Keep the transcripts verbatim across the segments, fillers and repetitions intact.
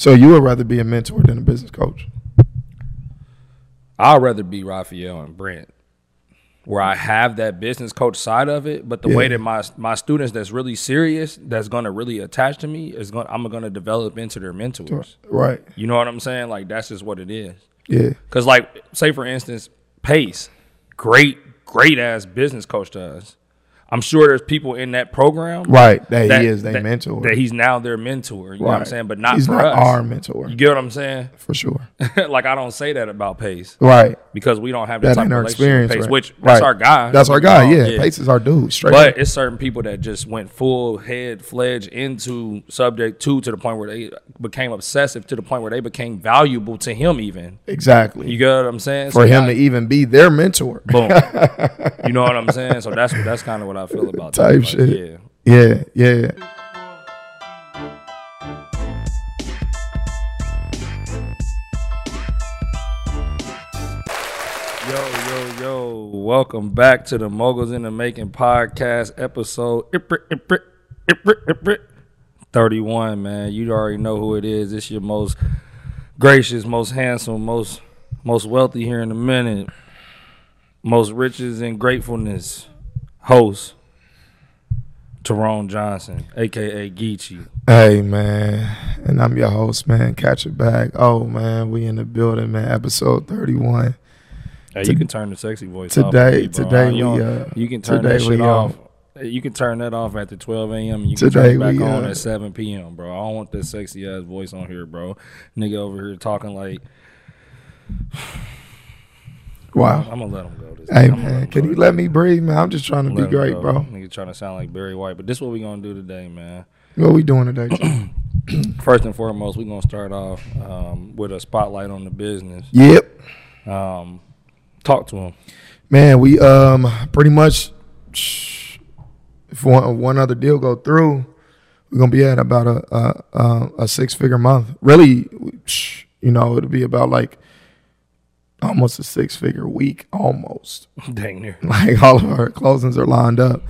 So you would rather be a mentor than a business coach? I'd rather be Rafael and Brent, where I have that business coach side of it, but the yeah. way that my my students that's really serious, that's going to really attach to me, is going I'm going to develop into their mentors. Right. You know what I'm saying? Like, that's just what it is. Yeah. Because, like, say, for instance, Pace, great, great-ass business coach to us. I'm sure there's people in that program, right? That, that he is their mentor. That he's now their mentor. You right. know what I'm saying? But not he's for not us. Our mentor. You get what I'm saying? For sure. Like, I don't say that about Pace, right? Because we don't have that, that type of relationship with Pace, right. which that's right. our guy. That's our guy. You know? Yeah. yeah, Pace is our dude. Straight. But up. It's certain people that just went full head fledged into subject two to the point where they became obsessive, to the point where they became valuable to him. Even exactly. You get what I'm saying? For so him I, to even be their mentor. Boom. You know what I'm saying? So that's that's kind of what I feel about that. Type shit. Yeah. Yeah, yeah. Yo, yo, yo. Welcome back to the Moguls in the Making podcast episode thirty-one, man. You already know who it is. It's your most gracious, most handsome, most most wealthy here in a minute. Most riches and gratefulness. Host Teron Johnson, aka Geechee. Hey man, and I'm your host, man. Catch it back. Oh man, we in the building, man. Episode thirty-one. Hey, to, you can turn the sexy voice today, off. Today, today we uh, you can turn that shit off. Off. You can turn that off after twelve a.m. and you can today turn it back we, on uh, at seven p.m. bro. I don't want that sexy ass voice on here, bro. Nigga over here talking like. Wow. I'm going to let him go. This hey, man, can you let me breathe, man? I'm just trying to be great, go. Bro. Nigga trying to sound like Barry White, but this is what we going to do today, man. What we doing today? First and foremost, we're going to start off um, with a spotlight on the business. Yep. Um, talk to him. Man, we um, pretty much, if one, one other deal go through, we're going to be at about a, a, a six-figure month. Really, you know, it'll be about like, almost a six-figure week, almost. Dang near. Like, all of our closings are lined up.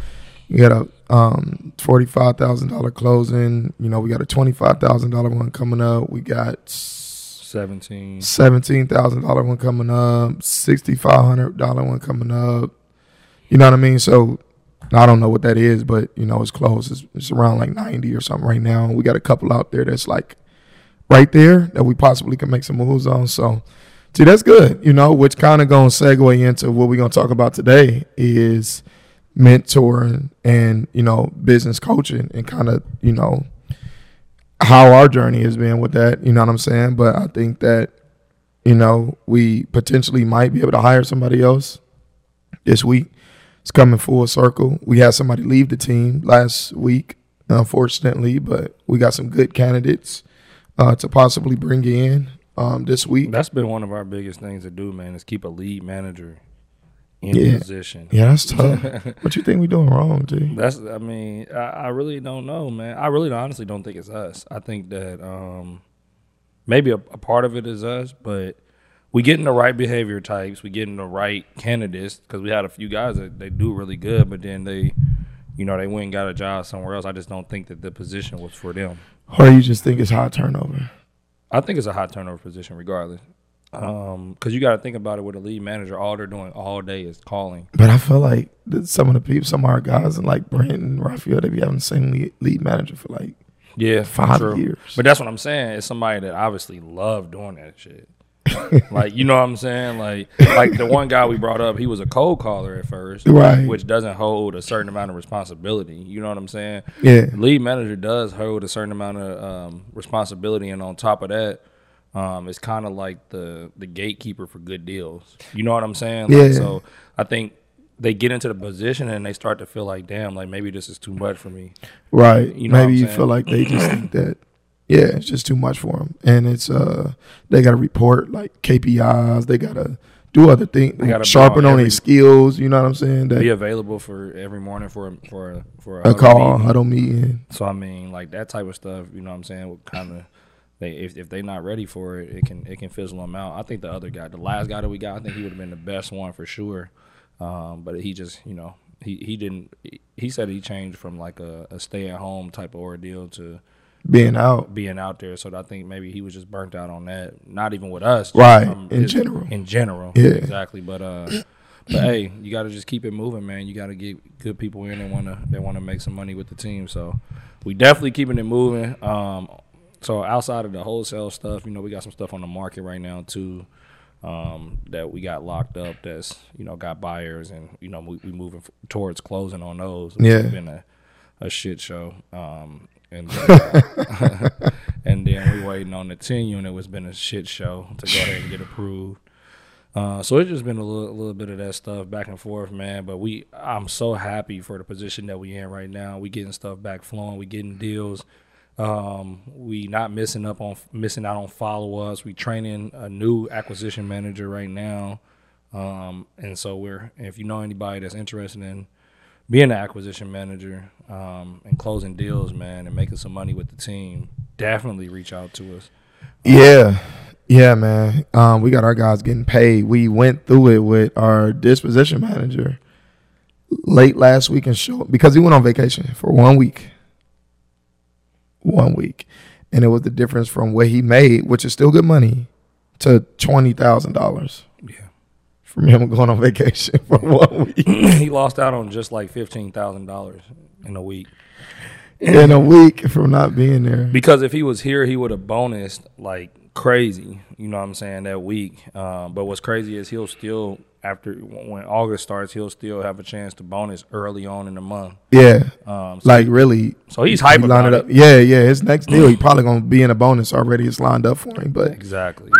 You got a um, forty-five thousand dollars closing. You know, we got a twenty-five thousand dollars one coming up. We got seventeen seventeen thousand dollars one coming up, sixty-five hundred dollars one coming up. You know what I mean? So, I don't know what that is, but, you know, it's close. It's, it's around, like, ninety or something right now. We got a couple out there that's, like, right there that we possibly can make some moves on, so... See, that's good, you know, which kind of going to segue into what we're going to talk about today is mentoring and, you know, business coaching and kind of, you know, how our journey has been with that, you know what I'm saying? But I think that, you know, we potentially might be able to hire somebody else this week. It's coming full circle. We had somebody leave the team last week, unfortunately, but we got some good candidates uh, to possibly bring in. Um, this week. That's been one of our biggest things to do, man, is keep a lead manager in yeah. position. Yeah, that's tough. What you think we doing wrong, dude? That's, I mean, I, I really don't know, man. I really honestly don't think it's us. I think that um, maybe a, a part of it is us, but we getting the right behavior types. We getting the right candidates because we had a few guys that they do really good, but then they, you know, they went and got a job somewhere else. I just don't think that the position was for them. Or you just think it's high turnover. I think it's a high turnover position regardless because um, you got to think about it with a lead manager. All they're doing all day is calling. But I feel like some of the people, some of our guys, and like Brent and Rafael, they be having the same lead, lead manager for like yeah, five true. years. But that's what I'm saying. It's somebody that obviously loved doing that shit. Like, you know what I'm saying? Like, like the one guy we brought up, he was a cold caller at first, right? Which doesn't hold a certain amount of responsibility. You know what I'm saying? Yeah. Lead manager does hold a certain amount of um, responsibility, and on top of that, um, it's kind of like the the gatekeeper for good deals. You know what I'm saying? Like, yeah. So I think they get into the position and they start to feel like, damn, like maybe this is too much for me. Right. You know maybe you feel like they just think that. Yeah, it's just too much for them, and it's uh they got to report like K P Is. They got to do other things, they gotta sharpen on, on their skills. You know what I'm saying? That be available for every morning for a, for a, for a, a call, meeting. huddle meeting. So I mean, like that type of stuff. You know what I'm saying? What kind of they if if they're not ready for it, it can it can fizzle them out. I think the other guy, the last guy that we got, I think he would have been the best one for sure. Um, but he just you know he he didn't. He said he changed from like a, a stay at home type of ordeal to being out, being out there. So I think maybe he was just burnt out on that. Not even with us, right? From, in his, general, in general, yeah, exactly. But uh, but hey, you got to just keep it moving, man. You got to get good people in that want to that want to make some money with the team. So we definitely keeping it moving. Um, so outside of the wholesale stuff, you know, we got some stuff on the market right now too. Um, that we got locked up. That's, you know, got buyers, and you know we we moving towards closing on those. Which yeah, has been a, a shit show. Um. And then, uh, and then we waiting on the ten unit, which has been a shit show to go ahead and get approved. Uh, so it's just been a little, little bit of that stuff back and forth, man. But we, I'm so happy for the position that we in right now. We getting stuff back flowing. We getting deals. Um, we not missing up on missing out on follow ups. We training a new acquisition manager right now, um, and so we're. If you know anybody that's interested in being an acquisition manager um, and closing deals, man, and making some money with the team, definitely reach out to us. Yeah, yeah, man. Um, we got our guys getting paid. We went through it with our disposition manager late last week and short, because he went on vacation for one week. One week. And it was the difference from what he made, which is still good money, to twenty thousand dollars. Yeah. From him going on vacation for one week. He lost out on just like fifteen thousand dollars in a week. In a week from not being there. Because if he was here, he would have bonused like crazy, you know what I'm saying, that week. Uh, but what's crazy is he'll still, after when August starts, he'll still have a chance to bonus early on in the month. Yeah. Um, so like he, really. So he's hyped he about it. Up. Yeah, yeah. His next deal, he probably going to be in a bonus already. It's lined up for him. But exactly.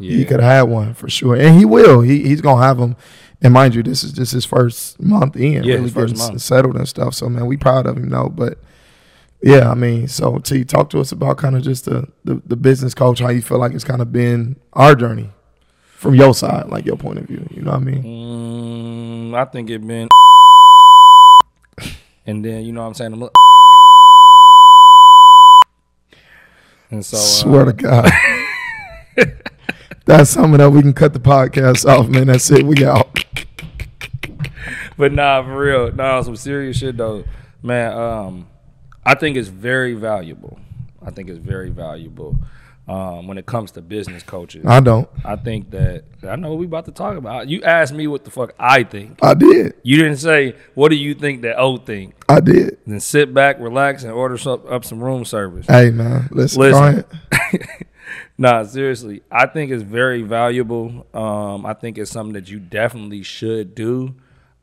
Yeah. He could have had one for sure, and he will. He he's gonna have them. And mind you, this is just his first month in, yeah, really getting month. settled and stuff. So man, we proud of him though. But yeah, I mean, so T, talk to us about kind of just the, the the business coach, how you feel like it's kind of been our journey from your side, like your point of view. You know what I mean? Mm, I think it been, and then you know what I'm saying. I'm look- and so swear uh, to God. That's something that we can cut the podcast off, man. That's it. We out. But nah, for real. Nah, some serious shit, though. Man, um, I think it's very valuable. I think it's very valuable um, when it comes to business coaches. I don't. I think that – I know what we about to talk about. You asked me what the fuck I think. I did. You didn't say, what do you think that O think? I did. Then sit back, relax, and order some, up some room service. Hey, man. Listen. Listen. Nah, seriously, I think it's very valuable. Um, I think it's something that you definitely should do.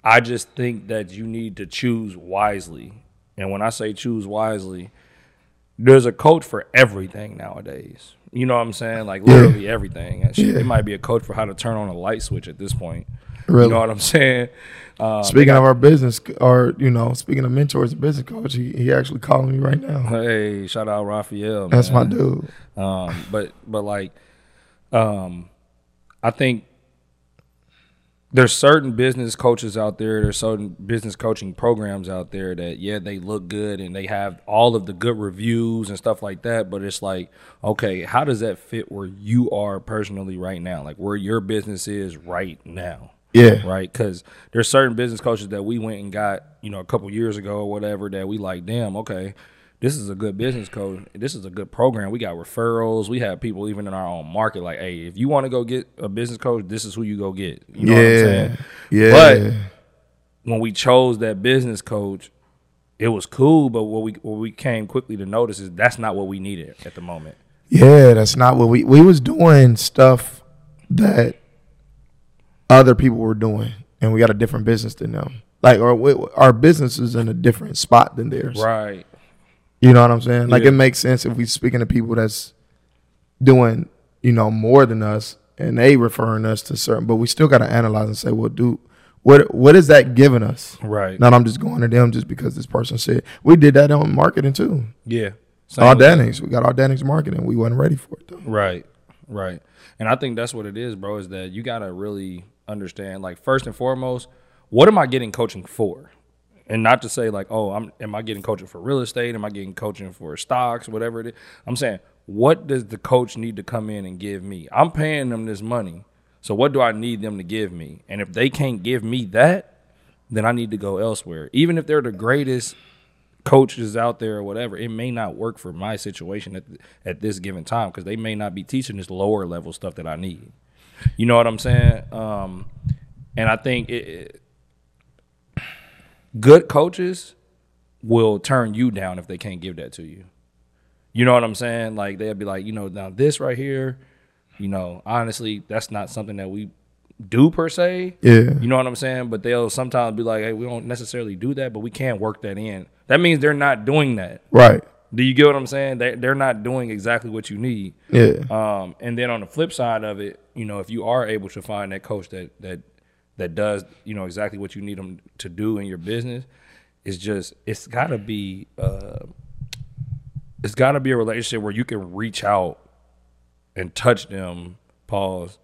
I just think that you need to choose wisely. And when I say choose wisely, there's a coach for everything nowadays. You know what I'm saying? Like literally yeah. everything. It yeah. might be a coach for how to turn on a light switch at this point. Really? You know what I'm saying? Um, speaking got, of our business, or, you know, speaking of mentors and business coach, he, he actually calling me right now. Hey, shout out Rafael. Man. That's my dude. Um, but, but like, um, I think there's certain business coaches out there, there's certain business coaching programs out there that, yeah, they look good and they have all of the good reviews and stuff like that, but it's like, okay, how does that fit where you are personally right now? Like where your business is right now. Yeah. Right. Because there's certain business coaches that we went and got, you know, a couple years ago or whatever that we like, damn, okay, this is a good business coach. This is a good program. We got referrals. We have people even in our own market like, hey, if you want to go get a business coach, this is who you go get. You know yeah. what I'm saying? Yeah. But when we chose that business coach, it was cool. But what we what we came quickly to notice is that's not what we needed at the moment. Yeah, that's not what we, we was doing stuff that other people were doing, and we got a different business than them. Like our our business is in a different spot than theirs. Right. You know what I'm saying? Like yeah. it makes sense if we speaking to people that's doing, you know, more than us, and they referring us to certain, but we still got to analyze and say, well, dude, what what is that giving us? Right. Not I'm just going to them just because this person said. We did that on marketing too. Yeah. Organics. We got organics marketing. We wasn't ready for it though. Right. Right. And I think that's what it is, bro, is that you got to really understand, like, first and foremost, what am I getting coaching for? And not to say like, oh, I'm am I getting coaching for real estate? Am I getting coaching for stocks, whatever it is? I'm saying, what does the coach need to come in and give me? I'm paying them this money. So what do I need them to give me? And if they can't give me that, then I need to go elsewhere. Even if they're the greatest coach is out there or whatever, it may not work for my situation at at this given time because they may not be teaching this lower level stuff that I need. You know what I'm saying? Um, and I think it, it, good coaches will turn you down if they can't give that to you. You know what I'm saying? Like, they'll be like, you know, now this right here, you know, honestly, that's not something that we do per se. Yeah. You know what I'm saying? But they'll sometimes be like, hey, we don't necessarily do that, but we can work that in. That means they're not doing that. Right. Do you get what I'm saying? They, they're not doing exactly what you need. Yeah. Um, and then on the flip side of it, you know, if you are able to find that coach that that that does, you know, exactly what you need them to do in your business, it's just, it's got to be, uh, it's got to be a relationship where you can reach out and touch them, pause,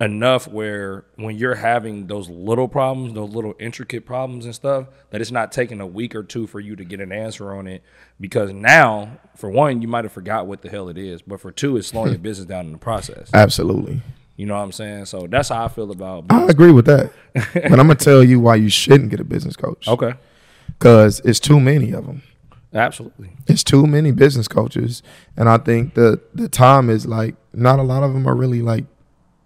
enough where when you're having those little problems, those little intricate problems and stuff, that it's not taking a week or two for you to get an answer on it. Because now, for one, you might have forgot what the hell it is. But for two, it's slowing your business down in the process. Absolutely. You know what I'm saying? So that's how I feel about business. I agree with that. But I'm going to tell you why you shouldn't get a business coach. Okay. Because it's too many of them. Absolutely. It's too many business coaches. And I think the, the time is like, not a lot of them are really like,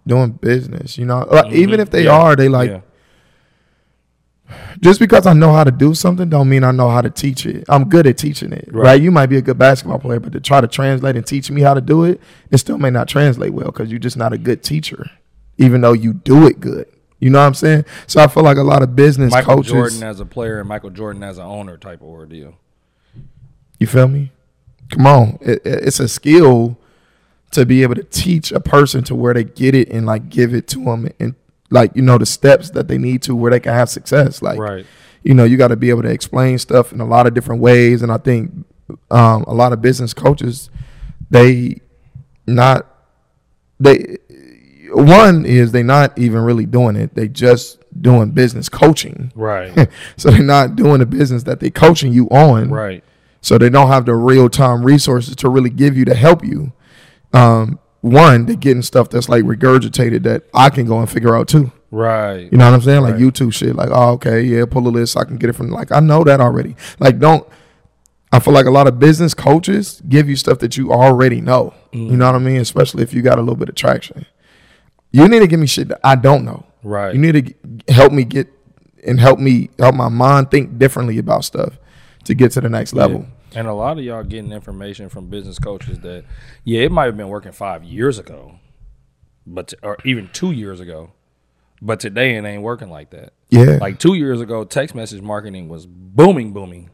doing business, you know, like, mm-hmm. even if they yeah. are, they like, yeah. just because I know how to do something don't mean I know how to teach it. I'm good at teaching it, right. right? You might be a good basketball player, but to try to translate and teach me how to do it, it still may not translate well because you're just not a good teacher, even though you do it good. You know what I'm saying? So I feel like a lot of business Michael coaches. Michael Jordan as a player and Michael Jordan as an owner type of ordeal. You feel me? Come on. It, it's a skill to be able to teach a person to where they get it and, like, give it to them and, like, you know, the steps that they need to where they can have success. Like, right. you know, you got to be able to explain stuff in a lot of different ways. And I think um, a lot of business coaches, they not – they one is they not even really doing it. They just doing business coaching. Right. So they're not doing the business that they're coaching you on. Right. So they don't have the real-time resources to really give you to help you. Um, one, they're getting stuff that's like regurgitated that I can go and figure out too. Right. You know what I'm saying? Like right. YouTube shit. Like, oh, okay, yeah, pull a list. I can get it from, like, I know that already. Like, don't, I feel like a lot of business coaches give you stuff that you already know. Mm. You know what I mean? Especially if you got a little bit of traction. You need to give me shit that I don't know. Right. You need to help me get and help me, help my mind think differently about stuff to get to the next level. Yeah. And a lot of y'all getting information from business coaches that, yeah, it might have been working five years ago, but to, or even two years ago, but today it ain't working like that. Yeah. Like two years ago, text message marketing was booming, booming.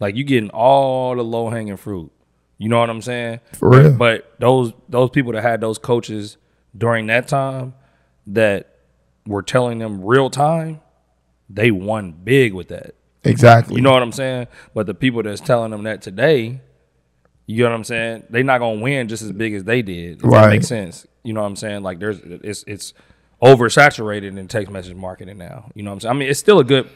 Like you getting all the low-hanging fruit. You know what I'm saying? For real. But those those people that had those coaches during that time that were telling them real time, they won big with that. Exactly. You know what I'm saying? But the people that's telling them that today, you know what I'm saying? They're not going to win just as big as they did. Does right. that make sense? You know what I'm saying? Like there's it's it's oversaturated in text message marketing now. You know what I'm saying? I mean, it's still a good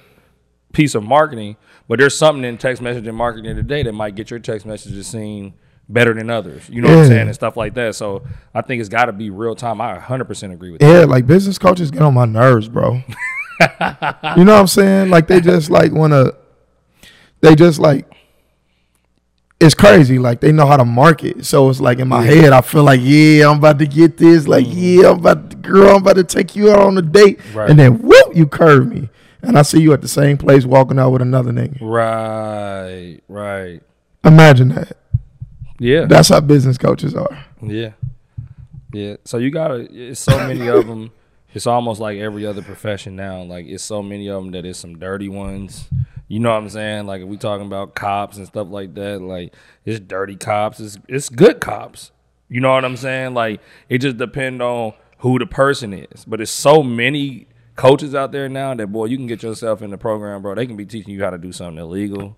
piece of marketing, but there's something in text messaging marketing today that might get your text messages seen better than others. You know yeah. what I'm saying? And stuff like that. So I think it's got to be real time. I one hundred percent agree with yeah, that. Yeah, like business coaches get on my nerves, bro. You know what I'm saying? Like they just like want to, they just like, it's crazy. Like they know how to market. So it's like in my yeah. head, I feel like, yeah, I'm about to get this. Like, yeah, I'm about to, girl, I'm about to take you out on a date. Right. And then whoop, you curve me. And I see you at the same place walking out with another nigga. Right, right. Imagine that. Yeah. That's how business coaches are. Yeah. Yeah. So you got to, it's so many of them. It's almost like every other profession now. Like, it's so many of them that it's some dirty ones. You know what I'm saying? Like, if we talking about cops and stuff like that, like, it's dirty cops. It's it's good cops. You know what I'm saying? Like, it just depends on who the person is. But it's so many coaches out there now that, boy, you can get yourself in the program, bro. They can be teaching you how to do something illegal.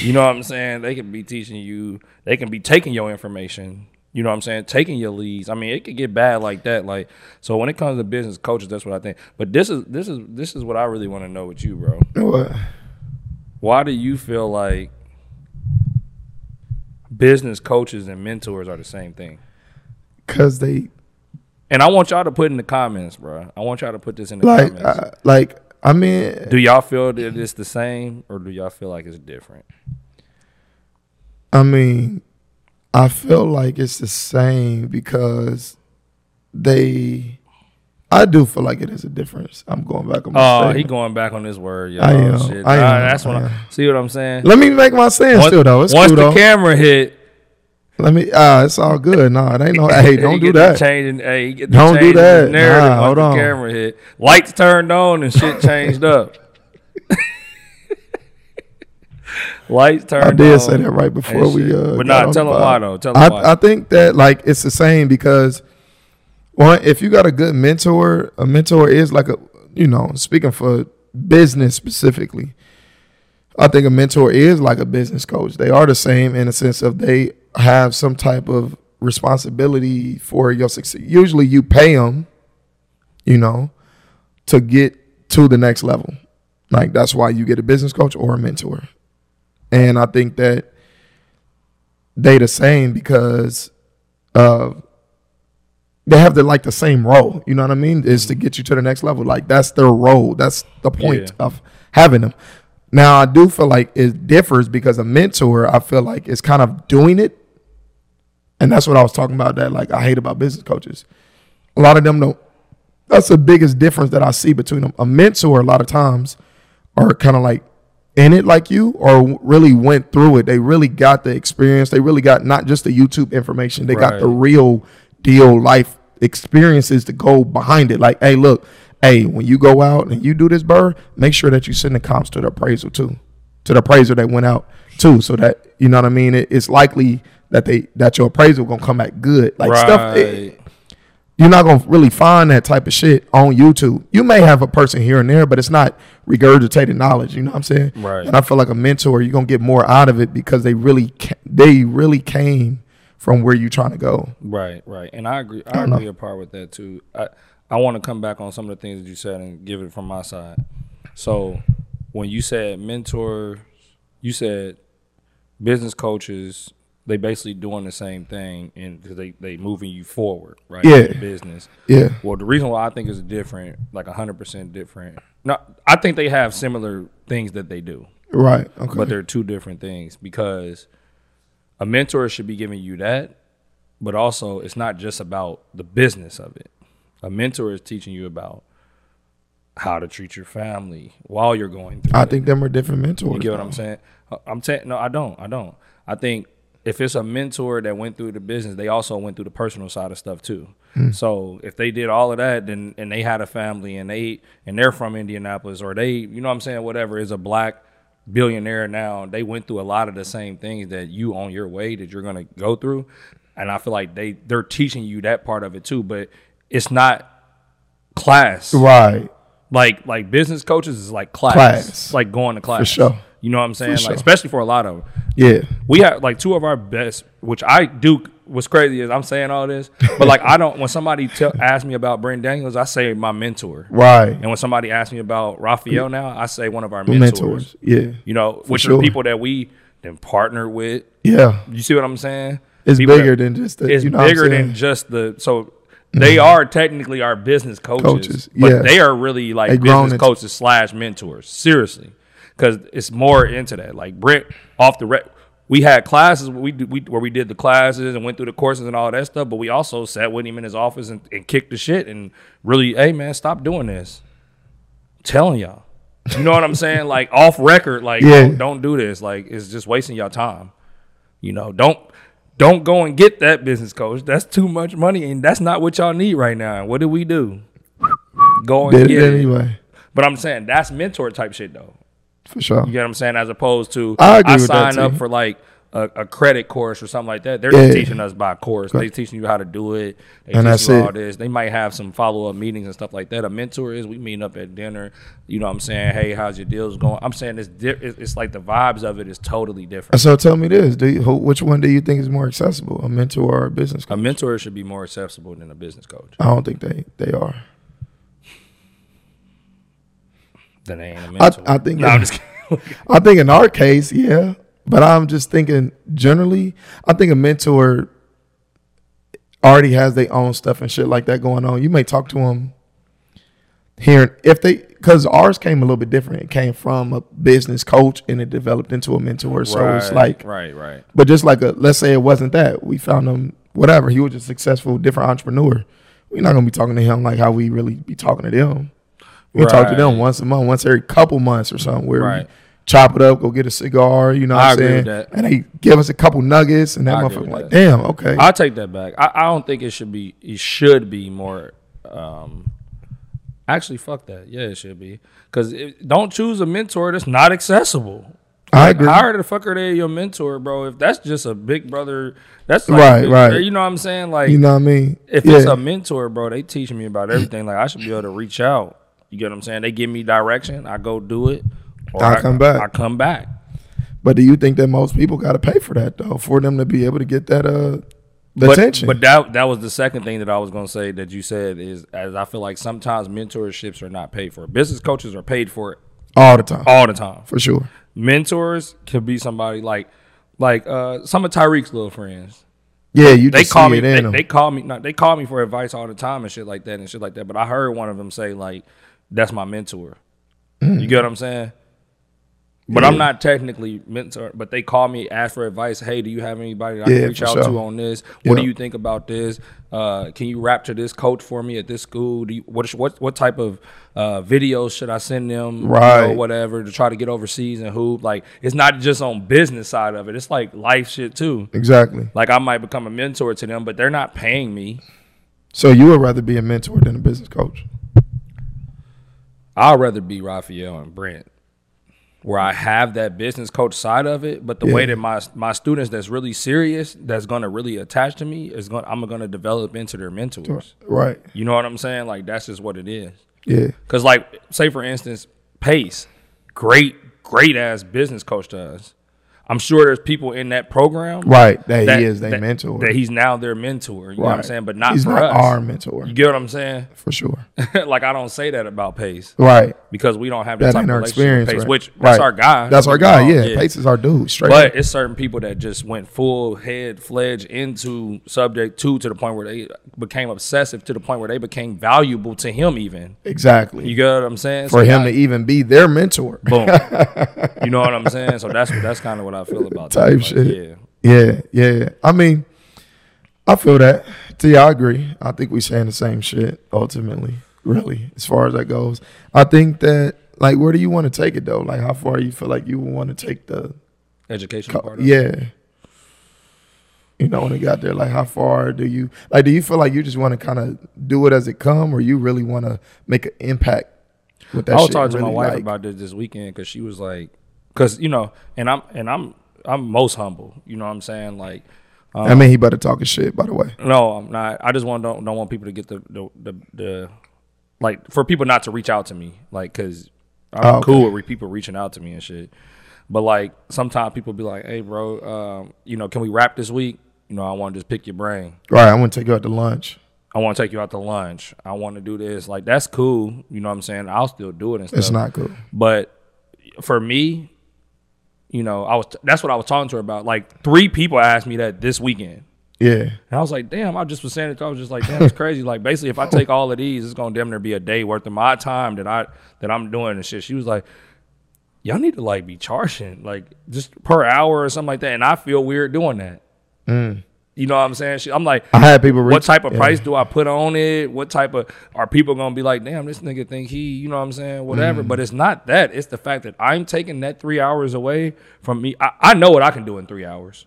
You know what I'm saying? They can be teaching you. They can be taking your information. You know what I'm saying? Taking your leads. I mean, it could get bad like that. Like, so when it comes to business coaches, that's what I think. But this is this is this is what I really want to know with you, bro. What? Why do you feel like business coaches and mentors are the same thing? Cause they. And I want y'all to put in the comments, bro. I want y'all to put this in the like, comments. Uh, like I mean, do y'all feel that it's the same, or do y'all feel like it's different? I mean, I feel like it's the same because they. I do feel like it is a difference. I'm going back on my Oh, statement. He going back on his word. Yo. I am. Oh, shit. I am. All right, that's what I am. I, see what I'm saying? Let me make my stand once, still, though. It's once cool, the though. Camera hit. Let me. Ah, uh, it's all good. Nah, it ain't no. Hey, don't do that. Changing. Hey, get the don't do that. Narrative. Nah, hold on. The camera hit. Lights turned on and shit changed up. Lights turned on. I did on say that right before we. Uh, but nah, tell them why though. Tell them why. I think that like it's the same because. Well, if you got a good mentor, a mentor is like a, you know, speaking for business specifically, I think a mentor is like a business coach. They are the same in the sense of they have some type of responsibility for your success. Usually you pay them, you know, to get to the next level. Like that's why you get a business coach or a mentor. And I think that they the same because of, they have the like the same role, you know what I mean? Is to get you to the next level. Like that's their role. That's the point yeah. of having them. Now I do feel like it differs because a mentor, I feel like is kind of doing it, and that's what I was talking about. That like I hate about business coaches. A lot of them don't. That's the biggest difference that I see between them. A mentor, a lot of times, are kind of like in it like you, or really went through it. They really got the experience. They really got not just the YouTube information. They right. got the real. Deal life experiences to go behind it. Like, hey, look, hey, when you go out and you do this bird, make sure that you send the comps to the appraisal too, to the appraiser that went out too, so that you know what I mean. It, it's likely that they that your appraisal gonna come back good. Like right. stuff, it, you're not gonna really find that type of shit on YouTube. You may have a person here and there, but it's not regurgitated knowledge. You know what I'm saying? Right. And I feel like a mentor, you're gonna get more out of it because they really they really came. From where you're trying to go. Right, right. And I agree I, I agree apart with that too. I, I want to come back on some of the things that you said and give it from my side. So when you said mentors, you said business coaches, they basically doing the same thing and because they, they moving you forward, right? Yeah. In the business. Yeah. Well, the reason why I think it's different, like one hundred percent different. No, I think they have similar things that they do. Right, okay. But they're two different things because a mentor should be giving you that, but also it's not just about the business of it. A mentor is teaching you about how to treat your family while you're going through I it. Think them are different mentors. You get what though. I'm saying? I'm saying, ta- no, I don't. I don't. I think if it's a mentor that went through the business, they also went through the personal side of stuff too. Hmm. So if they did all of that then and they had a family and, they, and they're from Indianapolis or they, you know what I'm saying, whatever, is a black billionaire now, they went through a lot of the same things that you on your way that you're going to go through. And I feel like they, they're teaching you that part of it too, but it's not class. Right. Like like business coaches is like class. class. It's like going to class. For sure. You know what I'm saying? For like sure. Especially for a lot of them. Yeah. We have like two of our best, which I do. What's crazy is I'm saying all this, but like I don't, when somebody tell, asks me about Brent Daniels, I say my mentor. Right. And when somebody asks me about Rafael now, I say one of our mentors. mentors. Yeah. You know, which sure. are people that we then partner with. Yeah. You see what I'm saying? It's people bigger that, than just the, it's you know bigger than just the, so they mm-hmm. are technically our business coaches, coaches. but yeah. they are really like they business coaches into- slash mentors. Seriously. Because it's more into that. Like Brent off the rec. We had classes where we, did, we where we did the classes and went through the courses and all that stuff, but we also sat with him in his office and, and kicked the shit and really, hey, man, stop doing this. I'm telling y'all. You know what I'm saying? Like, off record, like, yeah. don't, don't do this. Like, it's just wasting y'all time. You know, don't don't go and get that business coach. That's too much money, and that's not what y'all need right now. What did we do? Go and did get it. Anyway. But I'm saying that's mentor type shit, though. For sure. You get what I'm saying? As opposed to I, agree I with sign that up for like a, a credit course or something like that. They're yeah. just teaching us by course. They're teaching you how to do it. They and teach you all it. this. They might have some follow-up meetings and stuff like that. A mentor is we meet up at dinner. You know what I'm saying? Hey, how's your deals going? I'm saying it's di- it's like the vibes of it is totally different. So tell me this. Do you, which one do you think is more accessible, a mentor or a business coach? A mentor should be more accessible than a business coach. I don't think they, they are. That ain't a mentor. I, I think. No, I'm just kidding. I think in our case, yeah. But I'm just thinking generally. I think a mentor already has their own stuff and shit like that going on. You may talk to him. hearing if they, because ours came a little bit different. It came from a business coach and it developed into a mentor. So right, it's like right, right. But just like a, let's say it wasn't that. We found him whatever. He was a successful, different entrepreneur. We're not gonna be talking to him like how we really be talking to them. We right. talk to them once a month, once every couple months or something. Where right. we chop it up, go get a cigar, you know what I I'm agree saying? With that. And they give us a couple nuggets and that I motherfucker like, that. Damn, okay. I'll take that back. I, I don't think it should be it should be more um actually fuck that. Yeah, it should be. Cause it, don't choose a mentor that's not accessible. I agree. Like, hire the fucker that your mentor, bro. If that's just a big brother, that's like, right, right. You know what I'm saying? Like, you know what I mean? If yeah. it's a mentor, bro, they teach me about everything. Like I should be able to reach out. You get what I'm saying? They give me direction. I go do it. Or I, I come back. I come back. But do you think that most people got to pay for that though, for them to be able to get that uh the but, attention? But that that was the second thing that I was going to say that you said is, as I feel like sometimes mentorships are not paid for. Business coaches are paid for it all the time. All the time, for sure. Mentors could be somebody like, like uh, some of Tyreek's little friends. Yeah, you just they call see me. It in they, them. they call me. Not, they call me for advice all the time and shit like that and shit like that. But I heard one of them say like, "That's my mentor." Mm. You get what I'm saying? But yeah. I'm not technically mentor. But they call me, ask for advice. Hey, do you have anybody that I yeah, can reach out sure. to on this? What yeah. do you think about this? Uh, can you rap to this coach for me at this school? Do you, what what what type of uh, videos should I send them? Right, or whatever, to try to get overseas and hoop. Like it's not just on business side of it. It's like life shit too. Exactly. Like I might become a mentor to them, but they're not paying me. So you would rather be a mentor than a business coach? I'd rather be Rafael and Brent, where I have that business coach side of it, but the yeah. way that my my students that's really serious, that's gonna really attach to me, is going I'm gonna develop into their mentors. Right. You know what I'm saying? Like that's just what it is. Yeah. Cause like, say for instance, Pace, great, great ass business coach to us. I'm sure there's people in that program. Right. That, that he is their mentor. That he's now their mentor. You right. know what I'm saying? But not he's for not us. Our mentor. You get what I'm saying? For sure. Like I don't say that about Pace. Right. Because we don't have that, that type of relationship with Pace, right. which right. that's our guy. That's our guy, you know? yeah. yeah. Pace is our dude. Straight but up. It's certain people that just went full head fledged into subject two to the point where they became obsessive, to the point where they became valuable to him even. Exactly. You get what I'm saying? For so him I, to even be their mentor. Boom. You know what I'm saying? So that's that's kind of what I feel about type that. shit. Like, yeah. yeah, yeah. I mean, I feel that. T, I agree. I think we saying the same shit ultimately, really, as far as that goes. I think that, like, where do you want to take it, though? Like, how far you feel like you would want to take the education co- part of yeah. it? Yeah. You know, when it got there, like, how far do you, like, do you feel like you just want to kind of do it as it come, or you really want to make an impact with that shit? I was shit talking really to my wife like, about this this weekend, because she was like, Cause you know, and I'm and I'm I'm most humble. You know what I'm saying? Like, um, I mean, he better talking shit. By the way, no, I'm not. I just want don't don't want people to get the the the, the like for people not to reach out to me, like, cause I'm oh, okay. cool with people reaching out to me and shit. But like sometimes people be like, hey, bro, um, you know, can we wrap this week? You know, I want to just pick your brain. Right, I want to take you out to lunch. I want to take you out to lunch. I want to do this. Like that's cool. You know what I'm saying? I'll still do it and stuff. It's not cool. But for me, you know, I was t- that's what I was talking to her about. Like, three people asked me that this weekend. Yeah. And I was like, damn, I just was saying it. I was just like, damn, it's crazy. Like, basically, if I take all of these, it's going to damn near be a day worth of my time that, I, that I'm doing and shit. She was like, y'all need to, like, be charging, like, just per hour or something like that. And I feel weird doing that. Mm. You know what I'm saying? She, I'm like, I had people reach, what type of yeah. price do I put on it? What type of, are people going to be like, damn, this nigga think he, you know what I'm saying, whatever. Mm. But it's not that. It's the fact that I'm taking that three hours away from me. I, I know what I can do in three hours.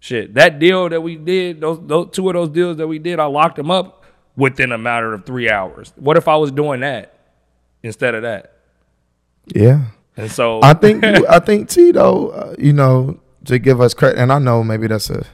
Shit, that deal that we did, those, those two of those deals that we did, I locked them up within a matter of three hours. What if I was doing that instead of that? Yeah. And so. I think, I think T, though, uh, you know, to give us credit, and I know maybe that's a.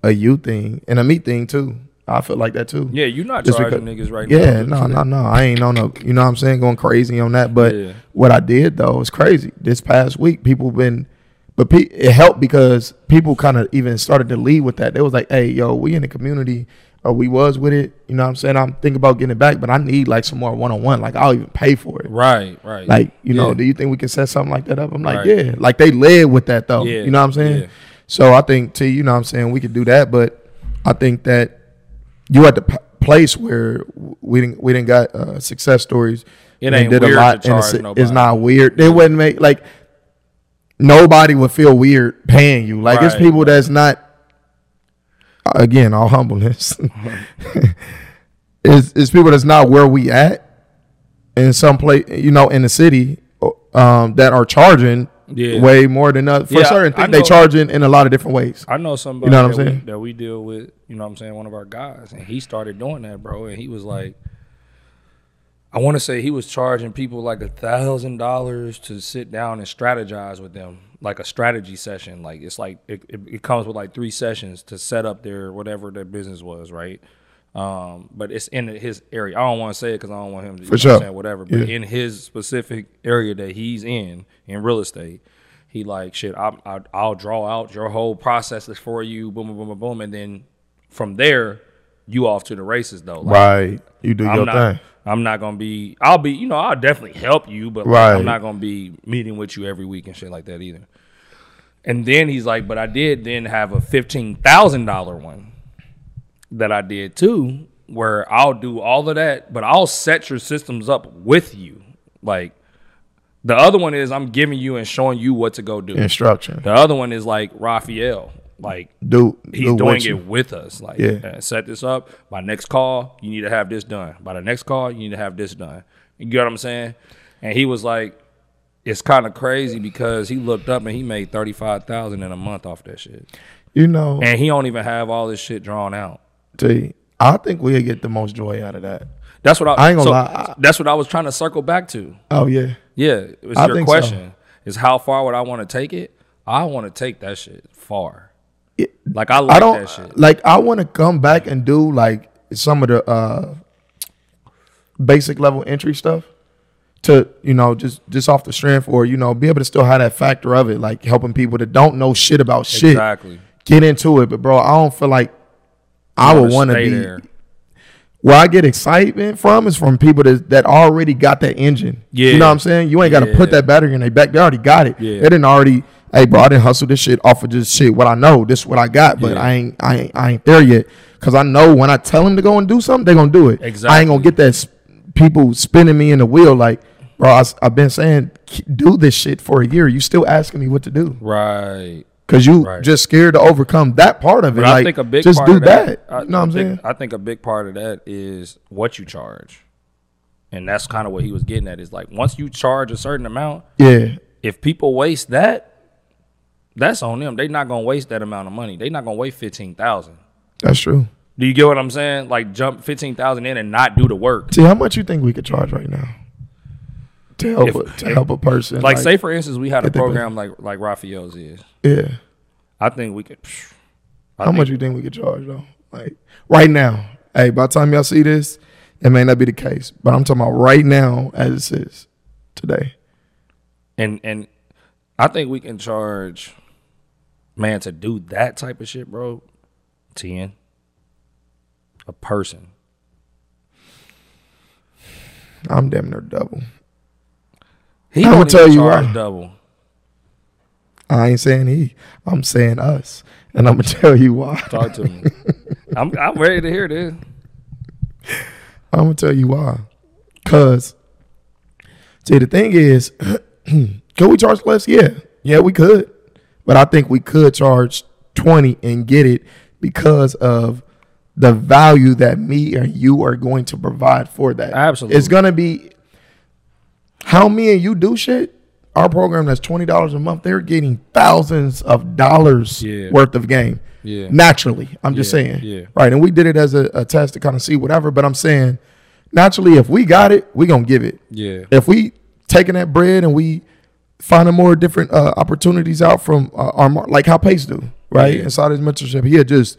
A you thing and a me thing too. I feel like that too. Yeah, you're not just charging because, niggas right yeah, now. Yeah, no, no, no. I ain't on no, you know what I'm saying, going crazy on that. But yeah. what I did though is crazy. This past week, people been, but pe- it helped because people kind of even started to lead with that. They was like, hey, yo, we in the community, or we was with it. You know what I'm saying? I'm thinking about getting it back, but I need like some more one on one. Like I'll even pay for it. Right, right. Like, you yeah. know, do you think we can set something like that up? I'm like, right. yeah. Like they led with that though. Yeah. You know what I'm saying? Yeah. So I think, T, you know what I'm saying, we could do that, but I think that you have to p- place where we didn't we didn't got uh, success stories. It ain't did weird a lot to charge it's, nobody. It's not weird. They wouldn't make like nobody would feel weird paying you. Like right. It's people that's not. Again, all humbleness. it's it's people that's not where we at in some place, you know, in the city um, that are charging. Yeah. Way more than us. For yeah, certain things, they charge in, in a lot of different ways. I know somebody you know what that, I'm saying? We, that we deal with, you know what I'm saying, one of our guys, and he started doing that, bro, and he was like, I want to say he was charging people like a thousand dollars to sit down and strategize with them, like a strategy session. Like it's like it, it, it comes with like three sessions to set up their whatever their business was, right? Um, but it's in his area. I don't want to say it because I don't want him to, for sure, understand whatever. But yeah, in his specific area that he's in, in real estate, he like, shit, I, I, I'll draw out your whole processes for you, boom, boom, boom, boom, boom. And then from there, you off to the races, though. Like, right. You do I'm your not, thing. I'm not going to be, I'll be, you know, I'll definitely help you, but like, right. I'm not going to be meeting with you every week and shit like that either. And then he's like, but I did then have a fifteen thousand dollars one that I did too, where I'll do all of that, but I'll set your systems up with you. Like the other one is I'm giving you and showing you what to go do. Instruction. The other one is like Rafael, like do, he's do doing with it you. With us. Like yeah. Set this up. By next call, you need to have this done. By the next call, you need to have this done. You get what I'm saying? And he was like, it's kind of crazy because he looked up and he made thirty-five thousand dollars in a month off that shit. You know. And he don't even have all this shit drawn out. T, I think we'll get the most joy out of that. That's what I, I ain't gonna so lie. That's what I was trying to circle back to. Oh yeah, yeah. It was I your question. So. Is how far would I want to take it? I want to take that shit far. It, like I like I don't, that shit. Like I want to come back and do like some of the uh, basic level entry stuff to, you know, just just off the strength, or you know, be able to still have that factor of it, like helping people that don't know shit about shit exactly get into it. But bro, I don't feel like. I would want to be there. Where I get excitement from is from people that, that already got that engine. Yeah. You know what I'm saying? You ain't got to yeah. put that battery in their back. They already got it. Yeah. They didn't already, hey, bro, I didn't hustle this shit off of this shit. What I know, this is what I got, but yeah. I ain't I ain't, I ain't there yet. Because I know when I tell them to go and do something, they're going to do it. Exactly. I ain't going to get that sp- people spinning me in the wheel like, bro, I, I've been saying, do this shit for a year. You still asking me what to do. Right. Because you right. just scared to overcome that part of it. But I like, think a big just part do of that. that. I, you know what I'm saying? I think a big part of that is what you charge. And that's kind of what he was getting at, is like once you charge a certain amount, yeah, if people waste that, that's on them. They're not going to waste that amount of money. They're not going to waste fifteen thousand dollars. That's true. Do you get what I'm saying? Like jump fifteen thousand dollars in and not do the work. See, how much you think we could charge right now? To help, if, a, to if, help a person. Like, like, say, for instance, we had a program like like Raphael's is. Yeah. I think we could. Psh, I How think, much you think we could charge, though? Like, right now. Hey, by the time y'all see this, it may not be the case. But I'm talking about right now as it is today. And, and I think we can charge, man, to do that type of shit, bro, ten a person. I'm damn near double. He I will tell you why. Double. I ain't saying he. I'm saying us, and I'm gonna tell you why. Talk to me. I'm I'm ready to hear this. I'm gonna tell you why. Cause see, the thing is, can we charge less? Yeah, yeah, we could. But I think we could charge twenty and get it because of the value that me and you are going to provide for that. Absolutely, it's gonna be. How me and you do shit, our program that's twenty dollars a month, they're getting thousands of dollars yeah. worth of game. Yeah. Naturally, I'm just yeah. saying. Yeah. Right, and we did it as a, a test to kind of see whatever, but I'm saying, naturally, if we got it, we're going to give it. Yeah. If we taking that bread and we finding more different uh, opportunities out from uh, our, like how Pace do, right? Yeah. Inside his mentorship, he'll just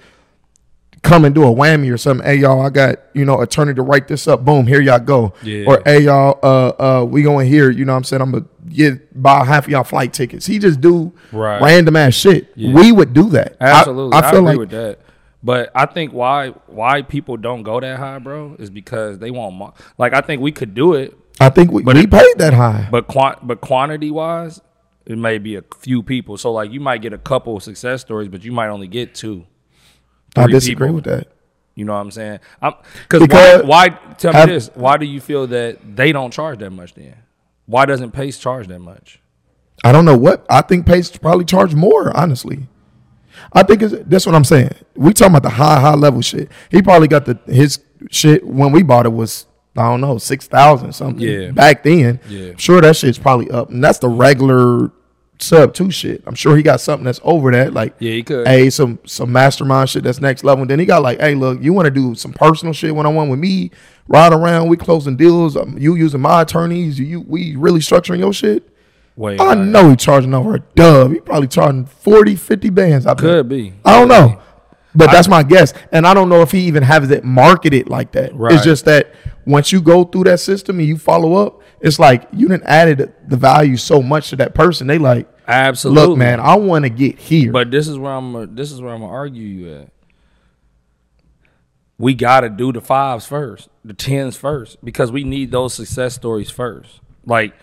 come and do a whammy or something. Hey, y'all, I got, you know, attorney to write this up. Boom, here y'all go. Yeah. Or, hey, y'all, uh, uh, we going here. You know what I'm saying? I'm going to get buy half of y'all flight tickets. He just do right. random ass shit. Yeah. We would do that. Absolutely. I, I, I feel agree like, with that. But I think why why people don't go that high, bro, is because they want mo- – like, I think we could do it. I think we, but we it, paid that high. But quant- But quantity-wise, it may be a few people. So, like, you might get a couple of success stories, but you might only get two. I disagree people. with that. You know what I'm saying? I'm, cause because why, why tell me I've, this. Why do you feel that they don't charge that much then? Why doesn't Pace charge that much? I don't know what. I think Pace probably charge more, honestly. I think it's, that's what I'm saying. We talking about the high, high level shit. He probably got the his shit when we bought it was, I don't know, six thousand something yeah. back then. Yeah. I'm sure that shit's probably up. And that's the regular sub two shit. I'm sure he got something that's over that. Like, yeah, he could. Hey, some, some mastermind shit that's next level. And then he got like, hey, look, you want to do some personal shit one-on-one with me? Ride around. We closing deals. Um, you using my attorneys. You, we really structuring your shit? Wait, I know he's charging over a dub. He probably charging forty, fifty bands. I could be. I don't know. But I, that's my guess. And I don't know if he even has it marketed like that. Right. It's just that once you go through that system and you follow up, it's like you done added the value so much to that person. They like, absolutely. Look, man, I want to get here. But this is where I'm this is where I'm gonna argue you at. We gotta do the fives first, the tens first, because we need those success stories first. Like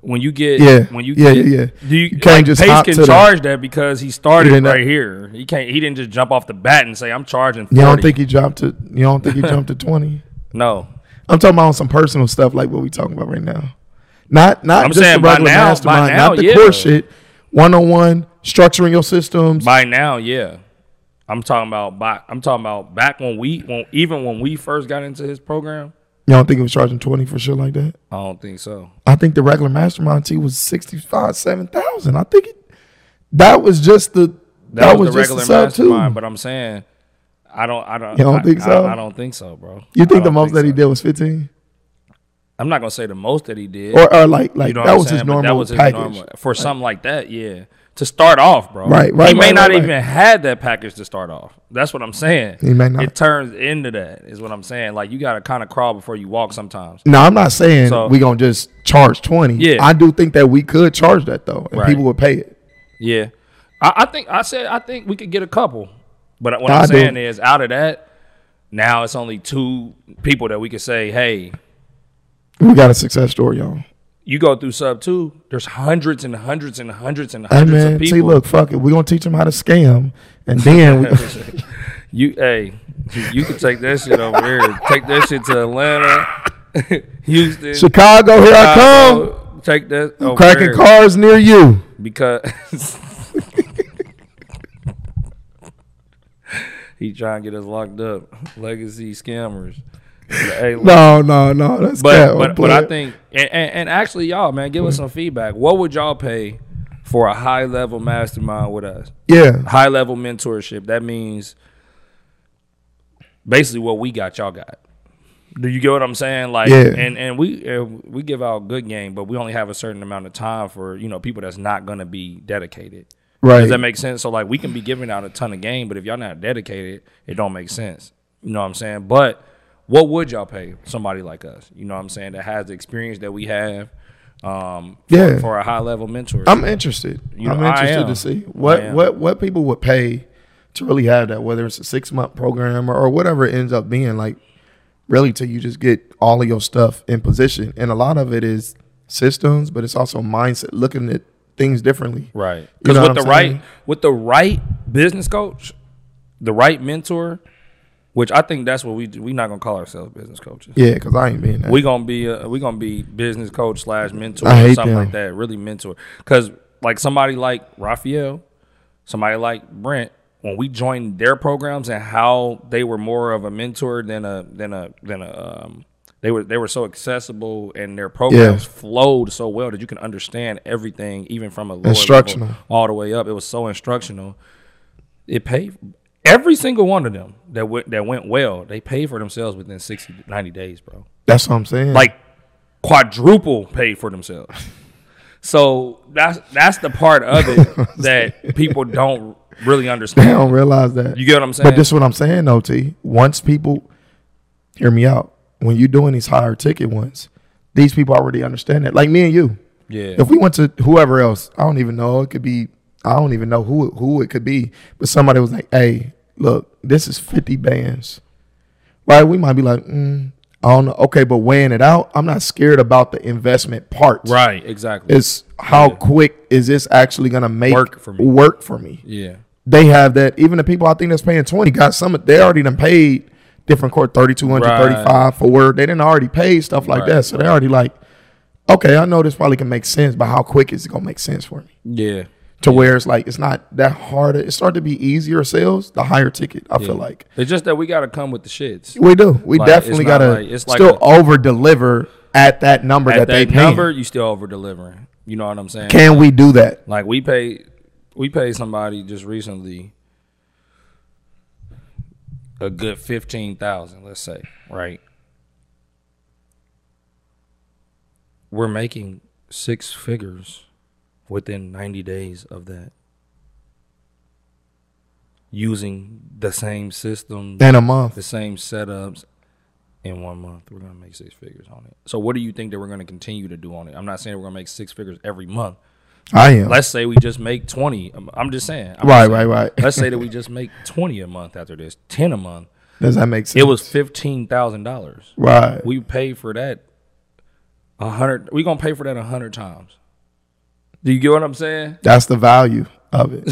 When you get, yeah, when you yeah, get, yeah, yeah. Do you, you can't like, just Pace can charge them. That because he started he right here. He can't. He didn't just jump off the bat and say, "I'm charging." forty. You don't think he jumped to? You don't think he jumped to twenty? No, I'm talking about some personal stuff like what we talking about right now. Not not I'm just saying, the regular now, mastermind, now, not the yeah. core shit. One on one structuring your systems. By now, yeah, I'm talking about. By, I'm talking about back when we, when even when we first got into his program. You don't think he was charging twenty for shit like that? I don't think so. I think the regular mastermind T was sixty-five, seven thousand. I think it, that was just the that, that was, was the regular the mastermind. Too. But I'm saying, I don't, I don't, you don't I, think so. I, I don't think so, bro. You think the most think that so. He did was fifteen? I'm not gonna say the most that he did, or, or like like you know that, was his normal that was his package. normal for like, something like that. Yeah, to start off, bro. Right, right. He may right, not right, even right. had that package to start off. That's what I'm saying. He may not. It turns into that is what I'm saying. Like, you got to kind of crawl before you walk sometimes. No, I'm not saying so, we're going to just charge twenty. Yeah. I do think that we could charge that, though, and right. people would pay it. Yeah. I, I think I said I think we could get a couple. But what I I'm saying do. is out of that, now it's only two people that we could say, hey. We got a success story, y'all. You go through sub two, there's hundreds and hundreds and hundreds and hundreds hey man, of people. See, look, fuck it. We're going to teach them how to scam. And then we you, hey, you can take that shit over here. Take that shit to Atlanta, Houston. Chicago, here Chicago. I come. Take that over Cracking here. Cars near you. Because he trying to get us locked up. Legacy scammers. Hey, no, no, no. That's but, but, but I think, and, and, and actually, y'all, man, give us some feedback. What would y'all pay for a high level mastermind with us? Yeah, high level mentorship. That means basically what we got, y'all got. Do you get what I'm saying? Like, yeah. and and we we give out good game, but we only have a certain amount of time for you know people that's not going to be dedicated. Right? Does that make sense? So like, we can be giving out a ton of game, but if y'all not dedicated, it don't make sense. You know what I'm saying? But what would y'all pay somebody like us? You know what I'm saying? That has the experience that we have um, for, yeah. for a high-level mentor. I'm interested. You know, I'm interested to see what, what, what people would pay to really have that, whether it's a six-month program or, or whatever it ends up being, like really till you just get all of your stuff in position. And a lot of it is systems, but it's also mindset, looking at things differently. Right. Because with the right, with the right business coach, the right mentor – which I think that's what we do. We're not going to call ourselves business coaches. Yeah, because I ain't being that. We're going to be uh, we gonna be business coach slash mentor or something them. like that. Really mentor. Because like somebody like Rafael, somebody like Brent, when we joined their programs and how they were more of a mentor than a than a than a um, they were they were so accessible and their programs yeah. flowed so well that you can understand everything even from a lower instructional level all the way up. It was so instructional. It paid. Every single one of them that w- that went well, they paid for themselves within sixty, ninety days, bro. That's what I'm saying. Like quadruple paid for themselves. So that's that's the part of it that people don't really understand. They don't realize that. You get what I'm saying? But this is what I'm saying, though, T. Once people, hear me out, when you're doing these higher ticket ones, these people already understand that. Like me and you. Yeah. If we went to whoever else, I don't even know. It could be. I don't even know who who it could be, but somebody was like, "Hey, look, this is fifty bands, right?" We might be like, mm, "I don't know." Okay, but weighing it out, I'm not scared about the investment part. Right, exactly. It's how yeah. quick is this actually gonna make work for me? Work for me. Yeah, they have that. Even the people I think that's paying twenty got some. They already done paid different court, thirty-two hundred, right. thirty-five, four. They didn't already pay stuff like right, that. So right. they already like, okay, I know this probably can make sense, but how quick is it going to make sense for me? Yeah. To yeah. where it's like, it's not that hard. It started to be easier sales, the higher ticket, I yeah. feel like. It's just that we got to come with the shits. We do. We like, definitely got to like, like still over-deliver at that number at that, that they pay. At that number, you still over-delivering. You know what I'm saying? Can like, we do that? Like, we pay, we paid somebody just recently a good fifteen thousand dollars, let's say, right? We're making six figures within ninety days of that, using the same systems in a month, the same setups. In one month, we're gonna make six figures on it. So, what do you think that we're gonna continue to do on it? I'm not saying we're gonna make six figures every month. I am. Let's say we just make twenty. I'm just saying. I'm right, just saying, right, right. Let's say that we just make twenty a month after this, ten a month. Does that make sense? It was fifteen thousand dollars. Right. We pay for that a hundred. We're gonna pay for that a hundred times. Do you get what I'm saying? That's the value of it.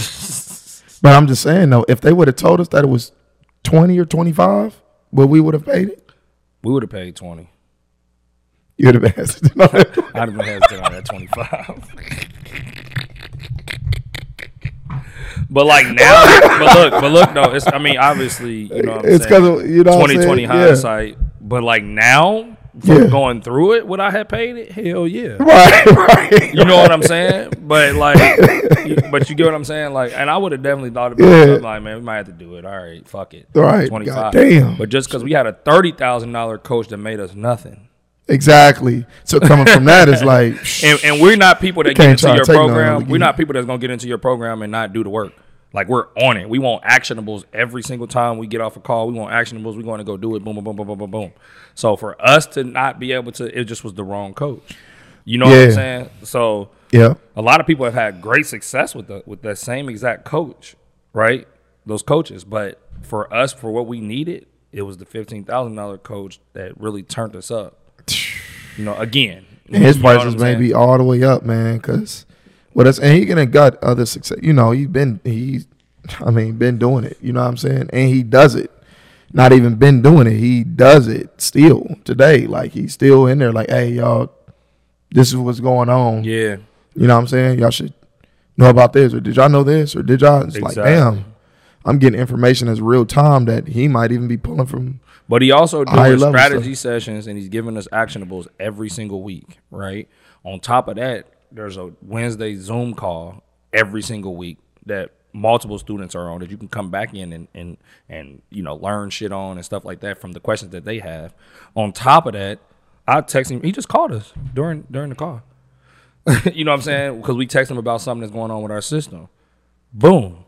But I'm just saying though, if they would have told us that it was twenty or twenty-five, well, we would have paid it. We would have paid twenty. You would have been hesitant on that. I'd have been hesitant on that twenty-five. But like now, but look, but look, no, it's, I mean, obviously, you know what I'm it's saying? Of, you know twenty twenty what I'm saying? Hindsight. Yeah. But like now, from yeah. going through it, would I have paid it? Hell yeah. Right, right. You know what I'm saying? But like, but you get what I'm saying? Like, and I would have definitely thought about yeah. it. Like, man, we might have to do it. All right, fuck it. All right. twenty-five. Damn. But just because we had a thirty thousand dollars coach that made us nothing. Exactly. So coming from that is like. and, and we're not people that get into your program. No, we're not people that's going to get into your program and not do the work. Like, we're on it. We want actionables every single time we get off a call. We want actionables. We're going to go do it. Boom, boom, boom, boom, boom, boom, boom. So for us to not be able to, it just was the wrong coach. You know yeah. what I'm saying? So yeah. a lot of people have had great success with the, with that same exact coach, right? Those coaches. But for us, for what we needed, it was the fifteen thousand dollars coach that really turned us up. You know, again. And his prices may be all the way up, man, because – Well, and he gonna got other success. You know, he's been he's, I mean, been doing it. You know what I'm saying? And he does it. Not even been doing it. He does it still today. Like, he's still in there. Like, hey, y'all, this is what's going on. Yeah. You know what I'm saying? Y'all should know about this, or did y'all know this, or did y'all? It's exactly. like, damn, I'm getting information that's real time that he might even be pulling from. But he also does strategy stuff. Sessions, and he's giving us actionables every single week, right? On top of that. There's a Wednesday Zoom call every single week that multiple students are on that you can come back in and, and, and you know, learn shit on and stuff like that from the questions that they have. On top of that, I text him. He just called us during during the call. You know what I'm saying? Because we text him about something that's going on with our system. Boom.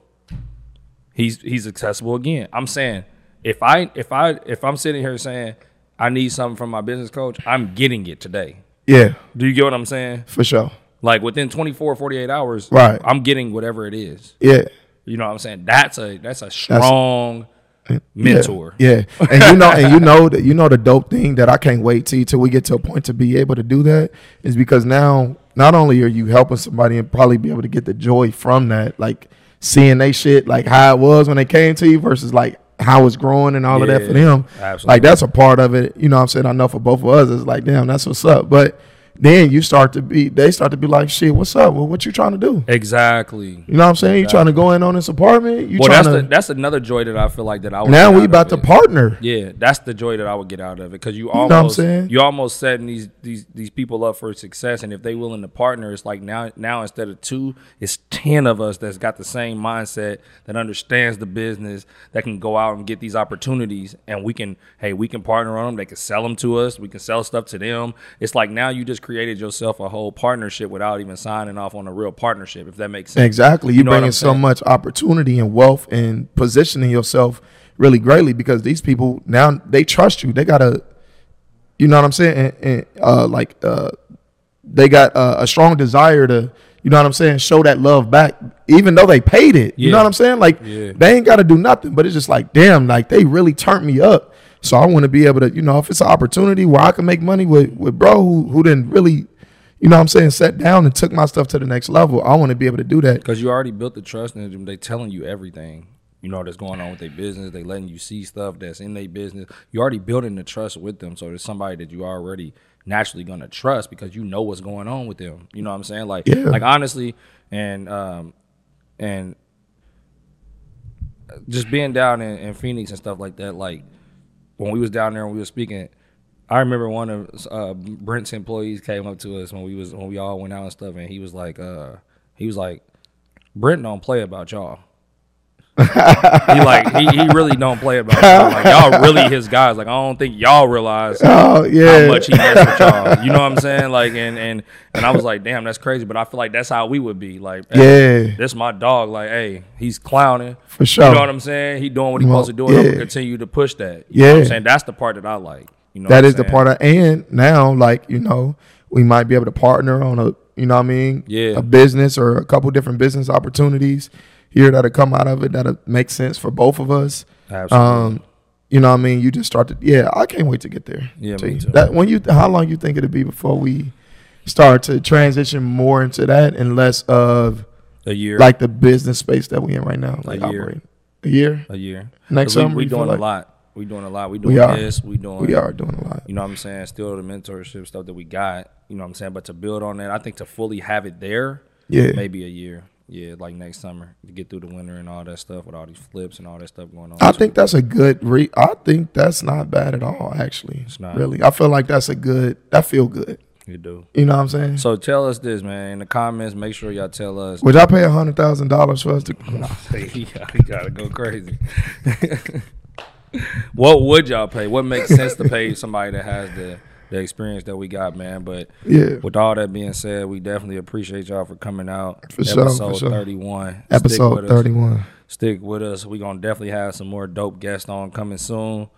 He's he's accessible again. I'm saying if I if I if I'm sitting here saying I need something from my business coach, I'm getting it today. Yeah. Do you get what I'm saying? For sure. Like, within twenty-four, forty-eight hours, right. I'm getting whatever it is. Yeah. You know what I'm saying? That's a that's a strong that's, mentor. Yeah. yeah. And you know, and you know that you know the dope thing that I can't wait till, till we get to a point to be able to do that is because now not only are you helping somebody and probably be able to get the joy from that, like seeing they shit, like how it was when they came to you versus like how it's growing and all yeah, of that for them. Absolutely. Like, that's a part of it. You know what I'm saying? I know for both of us, it's like, damn, that's what's up. But then you start to be, they start to be like, shit, what's up? Well, what you trying to do? Exactly. You know what I'm saying? Exactly. You trying to go in on this apartment? You well, trying that's, to, the, that's another joy that I feel like that I would Now we about to it. partner. Yeah, that's the joy that I would get out of it. Because you almost, you know what I'm saying? You almost setting these, these these people up for success. And if they willing to partner, it's like now, now instead of two, it's ten of us that's got the same mindset, that understands the business, that can go out and get these opportunities. And we can, hey, we can partner on them. They can sell them to us. We can sell stuff to them. It's like now you just created yourself a whole partnership without even signing off on a real partnership, if that makes sense. Exactly. You're you know bringing so much opportunity and wealth and positioning yourself really greatly because these people now they trust you. They got a, you know what I'm saying? And, and uh, like uh, they got a, a strong desire to, you know what I'm saying? Show that love back, even though they paid it. Yeah. You know what I'm saying? Like yeah. they ain't got to do nothing, but it's just like, damn, like they really turned me up. So I want to be able to, you know, if it's an opportunity where I can make money with, with bro who, who didn't really, you know what I'm saying, sat down and took my stuff to the next level, I want to be able to do that. Because you already built the trust in them. They telling you everything. you know, that's going on with their business. They letting you see stuff that's in their business. You're already building the trust with them. So there's somebody that you already naturally going to trust because you know what's going on with them. You know what I'm saying? Like, yeah. like honestly, and um, and just being down in, in Phoenix and stuff like that, like when we was down there and we were speaking, I remember one of uh, Brent's employees came up to us when we was when we all went out and stuff, and he was like, uh, he was like, Brent don't play about y'all. he like he, he really don't play about y'all. Like, y'all really his guys. Like I don't think y'all realize oh, yeah. how much he mess with y'all. You know what I'm saying? Like and and and I was like, damn, that's crazy. But I feel like that's how we would be. Like, hey, yeah, that's my dog. Like, hey, he's clowning for sure. You know what I'm saying? He doing what he's well, supposed to do, and yeah. I'm gonna continue to push that. You yeah, know what I'm saying? That's the part that I like. You know that is saying? The part of, and now, like, you know, we might be able to partner on a, you know what I mean? Yeah. A business or a couple different business opportunities here that'll come out of it that'll make sense for both of us. Absolutely. Um, you know what I mean? You just start to, yeah, I can't wait to get there. Yeah, to me too. That, when you, how long you think it'll be before we start to transition more into that and less of a year, like the business space that we're in right now? Like a year. Operating. A year? A year. Next summer? We're doing like, a lot. We doing a lot. We doing we this. We doing. We are doing a lot. You know what I'm saying? Still the mentorship stuff that we got. You know what I'm saying? But to build on that, I think to fully have it there, yeah, maybe a year. Yeah, like next summer to get through the winter and all that stuff with all these flips and all that stuff going on. I think that's a good. Re- I think that's not bad at all. Actually, it's not really. I feel like that's a good. I feel good. You do. You know what I'm saying? So tell us this, man. In the comments, make sure y'all tell us. Would y'all pay a hundred thousand dollars for us to? No, you gotta go crazy. What would y'all pay? What makes sense to pay somebody that has the, the experience that we got, man? But yeah, with all that being said, we definitely appreciate y'all for coming out. For episode sure, for sure. thirty-one. Episode thirty-one. Stick with us. We're going to definitely have some more dope guests on coming soon.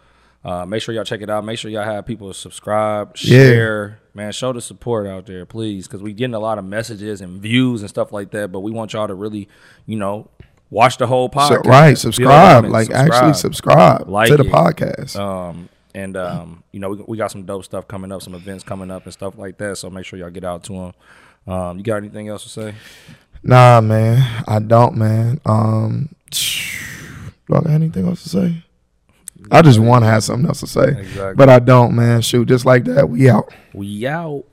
Uh, make sure y'all check it out. Make sure y'all have people subscribe, share. Yeah. Man, show the support out there, please, because we getting a lot of messages and views and stuff like that, but we want y'all to really, you know, watch the whole podcast. So, right, subscribe. Like, subscribe. actually subscribe like to the it. podcast. Um, and, um, you know, we, we got some dope stuff coming up, some events coming up and stuff like that. So make sure y'all get out to them. Um, you got anything else to say? Nah, man. I don't, man. Um, do I got anything else to say? Yeah, I just want to have something else to say. Exactly. But I don't, man. Shoot, just like that, we out. We out.